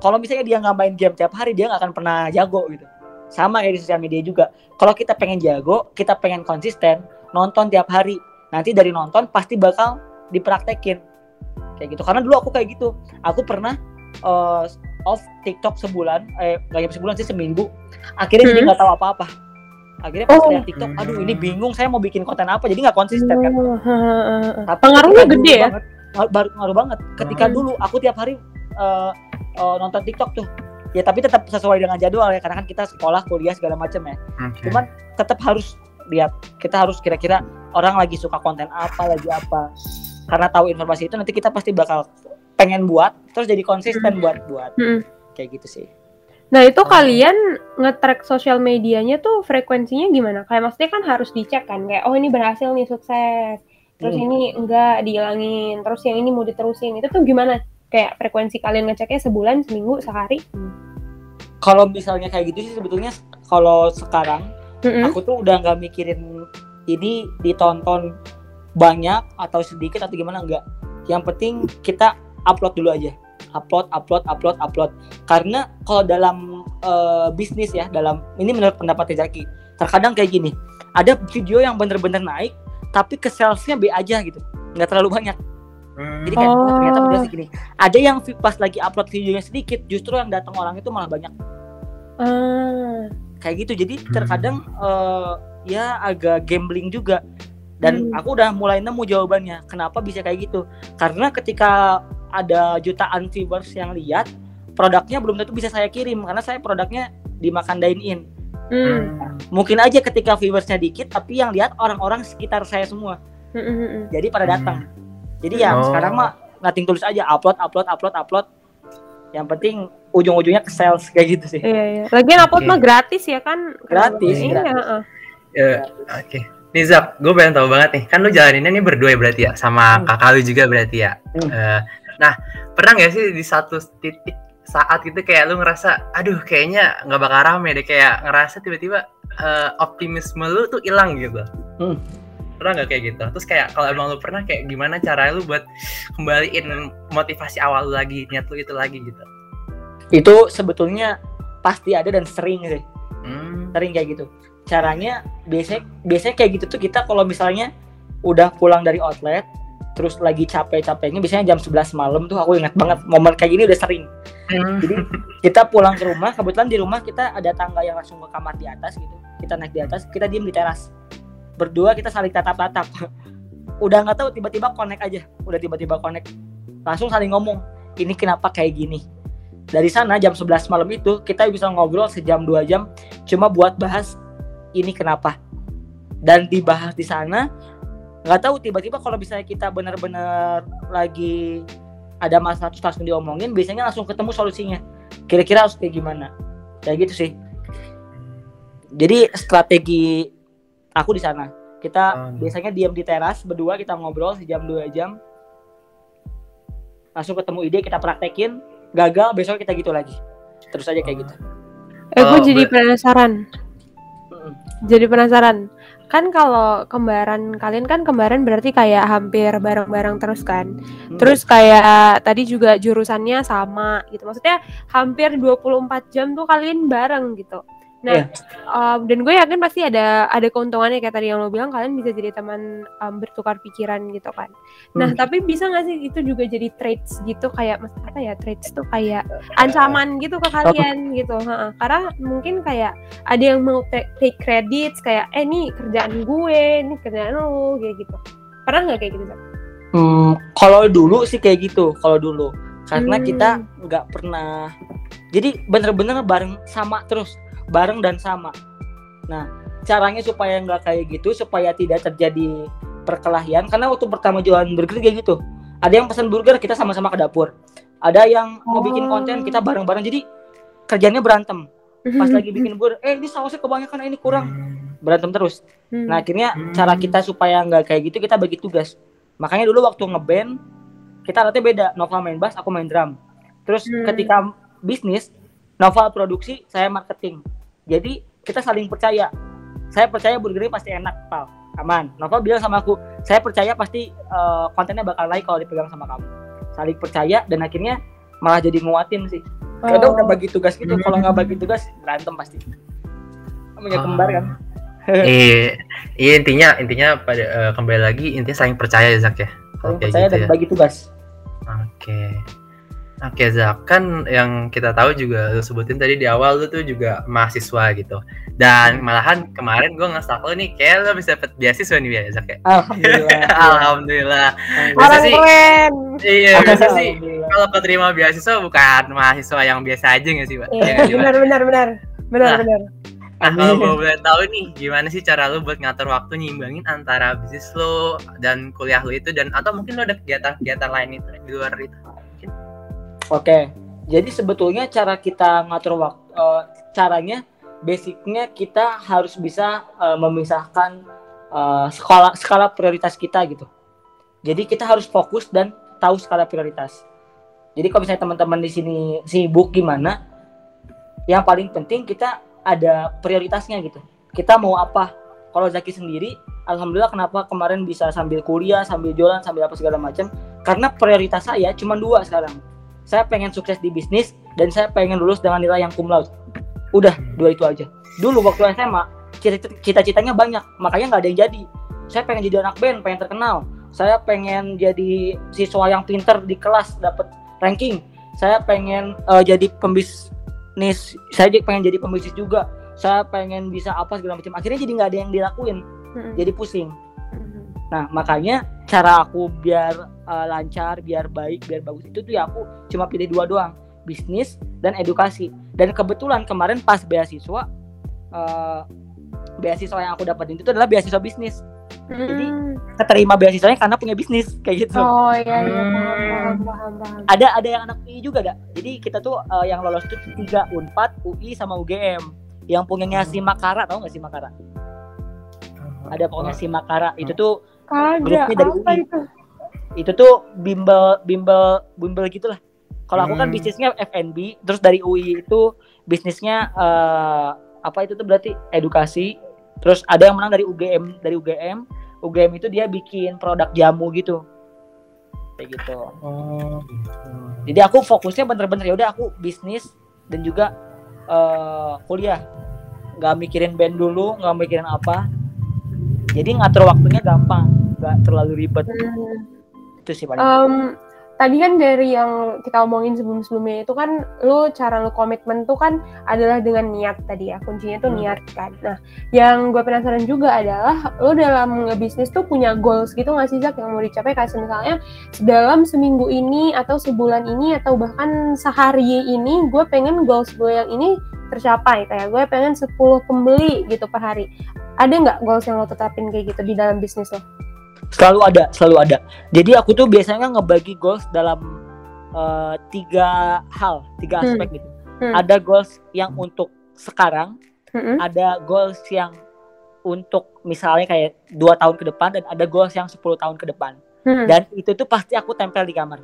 Kalau misalnya dia nggak main game tiap hari, dia nggak akan pernah jago gitu. Sama ya di sosial media juga. Kalau kita pengen jago, kita pengen konsisten, nonton tiap hari. nanti dari nonton pasti bakal dipraktekin kayak gitu. Karena dulu aku kayak gitu, aku pernah off TikTok seminggu. Akhirnya jadi nggak tahu apa-apa. Akhirnya pas lihat TikTok, aduh ini bingung saya mau bikin konten apa, jadi nggak konsisten kan. Pengaruhnya gede ya? Pengaruh banget. Ketika dulu aku tiap hari nonton TikTok tuh, ya tapi tetap sesuai dengan jadwal ya, karena kan kita sekolah, kuliah segala macam ya. Cuman tetap harus lihat, kita harus kira-kira orang lagi suka konten apa, lagi apa. Karena tahu informasi itu nanti kita pasti bakal pengen buat, terus jadi konsisten buat-buat. Kayak gitu sih. Nah itu kalian nge-track sosial medianya tuh frekuensinya gimana? Kayak maksudnya kan harus dicek kan, kayak oh ini berhasil nih, sukses. Terus ini enggak, dihilangin. Terus yang ini mau diterusin, itu tuh gimana? Kayak frekuensi kalian ngeceknya sebulan, seminggu, sehari? Kalau misalnya kayak gitu sih sebetulnya kalau sekarang aku tuh udah gak mikirin ini ditonton banyak atau sedikit atau gimana, enggak. Yang penting kita upload dulu aja. Upload. Karena kalau dalam bisnis ya, dalam ini menurut pendapat Kazaki, terkadang kayak gini, ada video yang bener-bener naik tapi ke salesnya B aja gitu, gak terlalu banyak. Jadi kayak ternyata udah segini. Ada yang pas lagi upload videonya sedikit, justru yang datang orang itu malah banyak. Kayak gitu, jadi terkadang ya agak gambling juga. Dan aku udah mulai nemu jawabannya, kenapa bisa kayak gitu. Karena ketika ada jutaan viewers yang lihat, produknya belum tentu bisa saya kirim, karena saya produknya dimakan dine-in. Mungkin aja ketika viewersnya dikit, tapi yang lihat orang-orang sekitar saya semua. Jadi pada datang. Jadi ya sekarang mah nothing tulus aja, upload. Yang penting ujung-ujungnya ke sales kayak gitu sih. Iya. Lagian upload mah gratis ya kan? Gratis. Oke. Nih Zak, gue pengen tahu banget nih. Kan lu jalaninnya nih berdua ya berarti ya, sama kakak lu juga berarti ya. Nah, pernah nggak sih di satu titik saat gitu kayak lu ngerasa, aduh kayaknya nggak bakal rame deh, kayak ngerasa tiba-tiba optimisme lu tuh hilang gitu. Pernah nggak kayak gitu? Terus kayak kalau emang lu pernah, kayak gimana caranya lu buat kembaliin motivasi awal lu lagi, niat lu itu lagi gitu? Itu sebetulnya pasti ada dan sering sih, sering kayak gitu. Caranya biasanya kayak gitu tuh kita kalau misalnya udah pulang dari outlet, terus lagi capek-capeknya, biasanya jam 11 malam tuh aku ingat banget momen kayak gini udah sering. Jadi kita pulang ke rumah, kebetulan di rumah kita ada tangga yang langsung ke kamar di atas gitu. Kita naik di atas, kita diem di teras. Berdua kita saling tatap-tatap. Udah gak tahu, tiba-tiba connect aja. Langsung saling ngomong, ini kenapa kayak gini. Dari sana jam 11 malam itu kita bisa ngobrol sejam 2 jam cuma buat bahas ini kenapa. Dan dibahas di sana, gak tahu tiba-tiba kalau misalnya kita benar-benar lagi ada masalah terus langsung diomongin, biasanya langsung ketemu solusinya. Kira-kira harus kayak gimana. Kayak gitu sih. Jadi strategi aku di sana, kita biasanya diam di teras berdua, kita ngobrol sejam 2 jam, langsung ketemu ide, kita praktekin, gagal besok kita gitu lagi, terus aja kayak gitu. Gue jadi penasaran. Kan kalau kembaran kalian kan berarti kayak hampir bareng-bareng terus kan. Terus kayak tadi juga jurusannya sama gitu. Maksudnya hampir 24 jam tuh kalian bareng gitu. Nah, dan gue yakin pasti ada keuntungannya kayak tadi yang lo bilang, kalian bisa jadi teman bertukar pikiran gitu kan. Nah, tapi bisa nggak sih itu juga jadi traits gitu, kayak apa ya, traits tuh kayak ancaman gitu ke kalian gitu. Karena mungkin kayak ada yang mau take credits kayak nih kerjaan gue, nih kerjaan lo, kayak gitu. Pernah nggak kayak gitu? Kalau dulu sih kayak gitu, karena kita nggak pernah. Jadi bener-bener bareng sama terus. Bareng dan sama. Nah, caranya supaya nggak kayak gitu, supaya tidak terjadi perkelahian. Karena waktu pertama jualan burger kayak gitu, ada yang pesan burger, kita sama-sama ke dapur. Ada yang mau bikin konten, kita bareng-bareng. Jadi kerjanya berantem. Pas lagi bikin burger, ini sausnya kebanyakan, ini kurang. Berantem terus. Nah, akhirnya cara kita supaya nggak kayak gitu, kita bagi tugas. Makanya dulu waktu ngeband, kita alatnya beda. Nova main bass, aku main drum. Terus ketika bisnis, Novel produksi, saya marketing. Jadi kita saling percaya. Saya percaya burgernya pasti enak, Pal. Aman. Novel bilang sama aku, saya percaya pasti kontennya bakal naik kalau dipegang sama kamu. Saling percaya dan akhirnya malah jadi nguatin sih. Karena udah bagi tugas gitu. Kalau nggak bagi tugas, berantem pasti. Kamu punya kembar kan? Iya. Iya, intinya pada kembali lagi saling percaya ya Zak ya. Saling percaya gitu dan ya. Bagi tugas. Oke, Zak, kan yang kita tahu juga lu sebutin tadi di awal lu tuh juga mahasiswa gitu. Dan malahan kemarin gue nge-stalk lu nih, kayak lu bisa dapat beasiswa nih ya Zak ya. Alhamdulillah. Alhamdulillah. Orang keren. Iya, biasa sih kalau keterima beasiswa bukan mahasiswa yang biasa aja nggak sih, Pak? Benar. Nah, kalau gue boleh tahu nih, gimana sih cara lu buat ngatur waktu nyimbangin antara bisnis lu dan kuliah lu itu, dan atau mungkin lu ada kegiatan-kegiatan lain itu di luar itu? Mungkin. Oke, jadi sebetulnya cara kita ngatur waktu, caranya basicnya kita harus bisa memisahkan skala prioritas kita gitu. Jadi kita harus fokus dan tahu skala prioritas. Jadi kalau misalnya teman-teman di sini sibuk gimana, yang paling penting kita ada prioritasnya gitu. Kita mau apa? Kalau Zaki sendiri, alhamdulillah kenapa kemarin bisa sambil kuliah, sambil jualan, sambil apa segala macam? Karena prioritas saya cuma 2 sekarang. Saya pengen sukses di bisnis dan saya pengen lulus dengan nilai yang cum laude. Udah, 2 itu aja. Dulu waktu SMA, cita-citanya banyak, makanya nggak ada yang jadi. Saya pengen jadi anak band, pengen terkenal. Saya pengen jadi siswa yang pinter di kelas, dapat ranking. Saya pengen jadi pembisnis. Saya pengen jadi pembisnis juga. Saya pengen bisa apa segala macam. Akhirnya jadi nggak ada yang dilakuin, jadi pusing. Nah makanya cara aku biar lancar, biar baik, biar bagus itu tuh ya aku cuma pilih 2 doang, bisnis dan edukasi. Dan kebetulan kemarin pas beasiswa, beasiswa yang aku dapetin itu adalah beasiswa bisnis. Jadi keterima beasiswanya karena punya bisnis kayak gitu. Oh iya, paham. Ada yang anak UI juga enggak? Jadi kita tuh yang lolos itu 3 Unpad, UI sama UGM. Yang punyanya si Makara, tahu enggak si Makara? Ada pokoknya si Makara. Itu tuh grupnya dari UI. Itu tuh bimbel gitulah. Kalau aku kan bisnisnya F&B, terus dari UI itu bisnisnya apa itu tuh berarti edukasi. Terus ada yang menang dari UGM itu dia bikin produk jamu gitu. Kayak gitu. Jadi aku fokusnya bener-bener ya udah aku bisnis dan juga kuliah. Enggak mikirin band dulu, enggak mikirin apa. Jadi ngatur waktunya gampang, enggak terlalu ribet. Itu sih paling. Tadi kan dari yang kita omongin sebelum-sebelumnya itu kan lu cara lu komitmen tuh kan adalah dengan niat tadi ya, kuncinya tuh niat kan. Nah yang gue penasaran juga adalah lu dalam ngebisnis tuh punya goals gitu gak sih Zak yang mau dicapai, kayak misalnya dalam seminggu ini atau sebulan ini atau bahkan sehari ini gue pengen goals gue yang ini tercapai, kayak gue pengen 10 pembeli gitu per hari. Ada gak goals yang lu tetapin kayak gitu di dalam bisnis lo? Selalu ada. Jadi aku tuh biasanya ngebagi goals dalam 3 aspek gitu. Ada goals yang untuk sekarang, ada goals yang untuk misalnya kayak 2 tahun ke depan, dan ada goals yang 10 tahun ke depan. Dan itu tuh pasti aku tempel di kamar.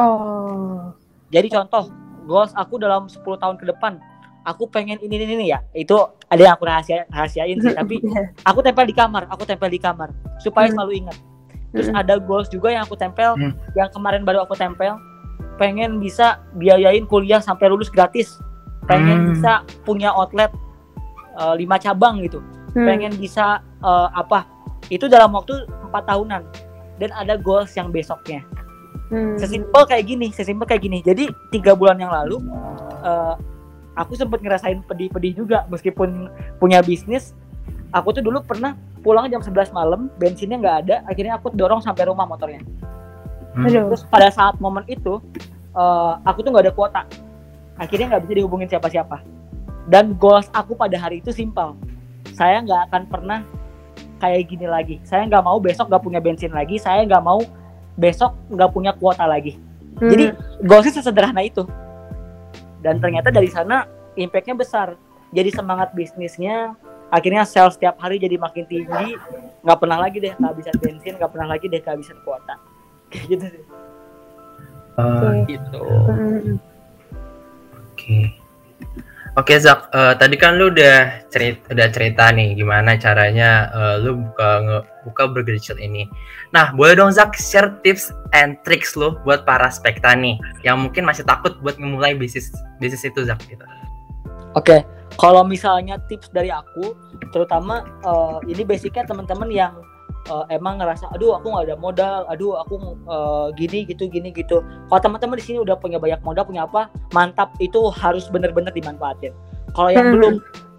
Oh. Jadi contoh, goals aku dalam 10 tahun ke depan, aku pengen ini ya, itu ada yang aku rahasiain sih, tapi aku tempel di kamar supaya selalu ingat. Terus ada goals juga yang aku tempel, yang kemarin baru aku tempel, pengen bisa biayain kuliah sampai lulus gratis, pengen bisa punya outlet 5 cabang gitu, pengen bisa apa, itu dalam waktu 4 tahunan. Dan ada goals yang besoknya. Sesimpel kayak gini. Jadi 3 bulan yang lalu aku sempat ngerasain pedih-pedih juga meskipun punya bisnis. Aku tuh dulu pernah pulang jam 11 malam, bensinnya nggak ada, akhirnya aku dorong sampai rumah motornya. Terus pada saat momen itu, aku tuh nggak ada kuota, akhirnya nggak bisa dihubungin siapa-siapa. Dan goals aku pada hari itu simpel, saya nggak akan pernah kayak gini lagi. Saya nggak mau besok nggak punya bensin lagi, saya nggak mau besok nggak punya kuota lagi. Jadi goalsnya sesederhana itu. Dan ternyata dari sana impact-nya besar. Jadi semangat bisnisnya, akhirnya sales setiap hari jadi makin tinggi. Nggak pernah lagi deh kehabisan bensin, nggak pernah lagi deh kehabisan kuota. Kayak gitu sih. Gitu. Oke, Zak, tadi kan lu udah cerita nih gimana caranya lu buka BurgerChill ini. Nah, boleh dong Zak share tips and tricks lu buat para Spekta nih yang mungkin masih takut buat memulai bisnis itu Zak gitu. Oke, kalau misalnya tips dari aku, terutama ini basicnya teman-teman yang emang ngerasa, aduh aku nggak ada modal, aduh aku gini gitu. Kalau teman-teman di sini udah punya banyak modal, punya apa, mantap, itu harus benar-benar dimanfaatin. Kalau yang belum,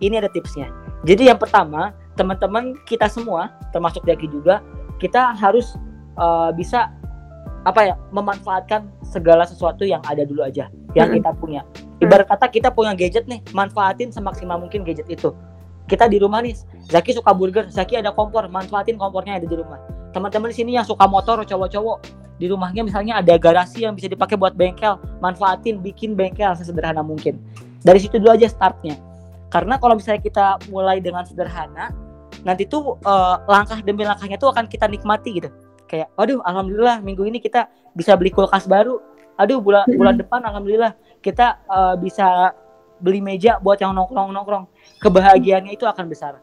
ini ada tipsnya. Jadi yang pertama, teman-teman kita semua, termasuk Jaki juga, kita harus bisa memanfaatkan segala sesuatu yang ada dulu aja, yang kita punya. Ibarat kata kita punya gadget nih, manfaatin semaksimal mungkin gadget itu. Kita di rumah nih, Zaki suka burger, Zaki ada kompor, manfaatin kompornya ada di rumah. Teman-teman di sini yang suka motor, cowok-cowok, di rumahnya misalnya ada garasi yang bisa dipakai buat bengkel, manfaatin bikin bengkel sesederhana mungkin. Dari situ dulu aja startnya. Karena kalau misalnya kita mulai dengan sederhana, nanti tuh langkah demi langkahnya tuh akan kita nikmati gitu. Kayak, aduh alhamdulillah minggu ini kita bisa beli kulkas baru. Aduh bulan depan alhamdulillah kita bisa beli meja buat yang nongkrong. Kebahagiaannya itu akan besar.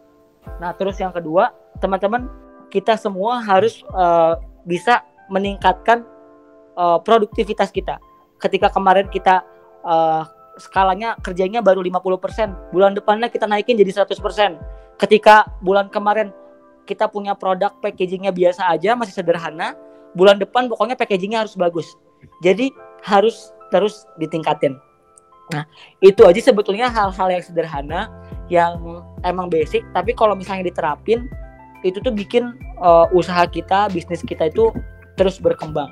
Nah terus yang kedua, teman-teman kita semua harus bisa meningkatkan produktivitas kita. Ketika kemarin kita skalanya kerjanya baru 50%, bulan depannya kita naikin jadi 100%. Ketika bulan kemarin kita punya produk packagingnya biasa aja, masih sederhana, bulan depan pokoknya packagingnya harus bagus. Jadi harus terus ditingkatin. Nah itu aja sebetulnya hal-hal yang sederhana, yang emang basic, tapi kalau misalnya diterapin, itu tuh bikin usaha kita, bisnis kita itu terus berkembang.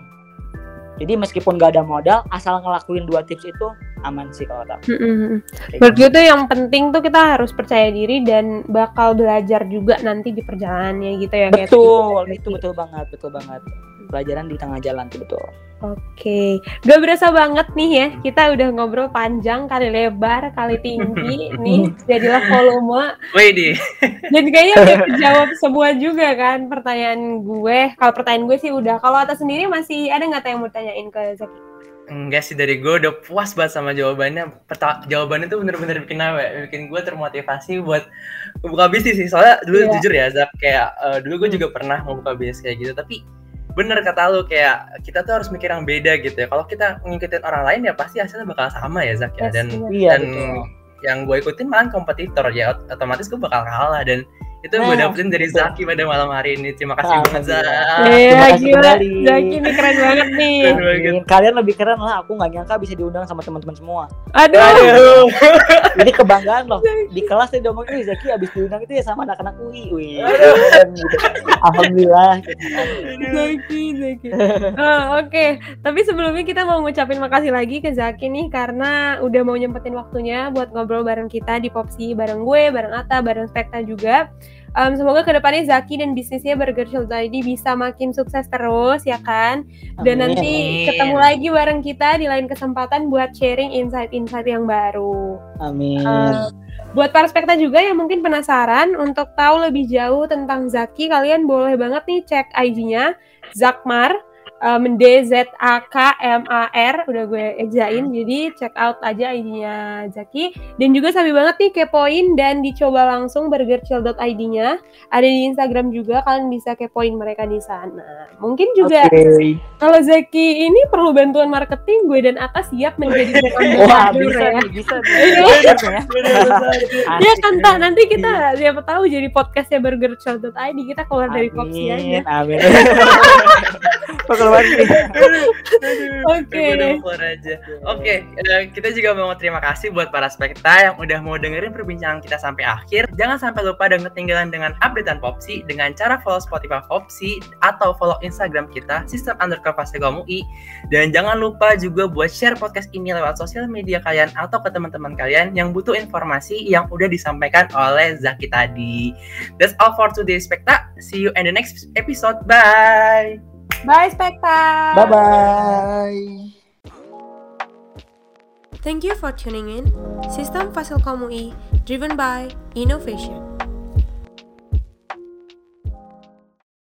Jadi meskipun gak ada modal, asal ngelakuin dua tips itu aman sih kalau tak. Menurut gue tuh yang penting tuh kita harus percaya diri dan bakal belajar juga nanti di perjalanannya gitu ya. Betul, itu betul banget. Pelajaran di tengah jalan tuh betul. Oke, gak berasa banget nih ya, kita udah ngobrol panjang, kali lebar, kali tinggi, nih jadilah volume. Wih, dan kayaknya udah dijawab semua juga kan pertanyaan gue. Kalau pertanyaan gue sih udah. Kalau atas sendiri masih ada nggak yang mau tanyain ke Zaki? Enggak sih, dari gue udah puas banget sama jawabannya. Jawabannya tuh bener-bener bikin gue termotivasi buat buka bisnis sih. Soalnya dulu jujur ya Zak, kayak dulu gue juga pernah mau buka bisnis kayak gitu, tapi bener kata lu, kayak kita tuh harus mikir yang beda gitu ya. Kalau kita ngikutin orang lain ya pasti hasilnya bakal sama ya Zak ya. Dan yang gue ikutin malah kompetitor ya, otomatis gue bakal kalah. Dan itu gue dapetin dari Zaki pada malam hari ini. Terima kasih banget Zak. Gila Zaki ini keren banget nih. Kalian lebih keren lah, aku gak nyangka bisa diundang sama teman-teman semua. Aduh. Ini kebanggaan loh. Di kelas dia ngomong, Zaki abis diundang itu ya sama anak-anak UI. Alhamdulillah Zaki. Oke. Tapi sebelumnya kita mau ngucapin makasih lagi ke Zaki nih, karena udah mau nyempetin waktunya buat ngobrol bareng kita di Popsi, bareng gue, bareng Atta, bareng Spekta juga. Semoga kedepannya Zaki dan bisnisnya BurgerChill.id bisa makin sukses terus ya kan. Dan nanti ketemu lagi bareng kita di lain kesempatan buat sharing insight-insight yang baru. Amin. Buat para Spekta juga yang mungkin penasaran untuk tahu lebih jauh tentang Zaki, kalian boleh banget nih cek IG-nya Zakmar, DZAKMAR, udah gue ejain, jadi check out aja ID-nya Zaki. Dan juga sabi banget nih kepoin dan dicoba langsung burgerchill.id-nya, ada di Instagram juga, kalian bisa kepoin mereka di sana. Mungkin juga kalau Zaki ini perlu bantuan marketing, gue dan Atta siap menjadi ambassador ya. Ya kan, nanti kita siapa tahu jadi podcastnya burgerchill.id, kita keluar dari Popsi aja. Oke, kita juga mau terima kasih buat para Spekta yang udah mau dengerin perbincangan kita sampai akhir. Jangan sampai lupa dan ketinggalan dengan updatean Popsi dengan cara follow Spotify Popsi atau follow Instagram kita @_pastegomui. Dan jangan lupa juga buat share podcast ini lewat sosial media kalian atau ke teman-teman kalian yang butuh informasi yang udah disampaikan oleh Zaki tadi. That's all for today Spekta. See you in the next episode. Bye. Bye, Spekta! Bye-bye! Thank you for tuning in. System Fasilkomui, driven by innovation.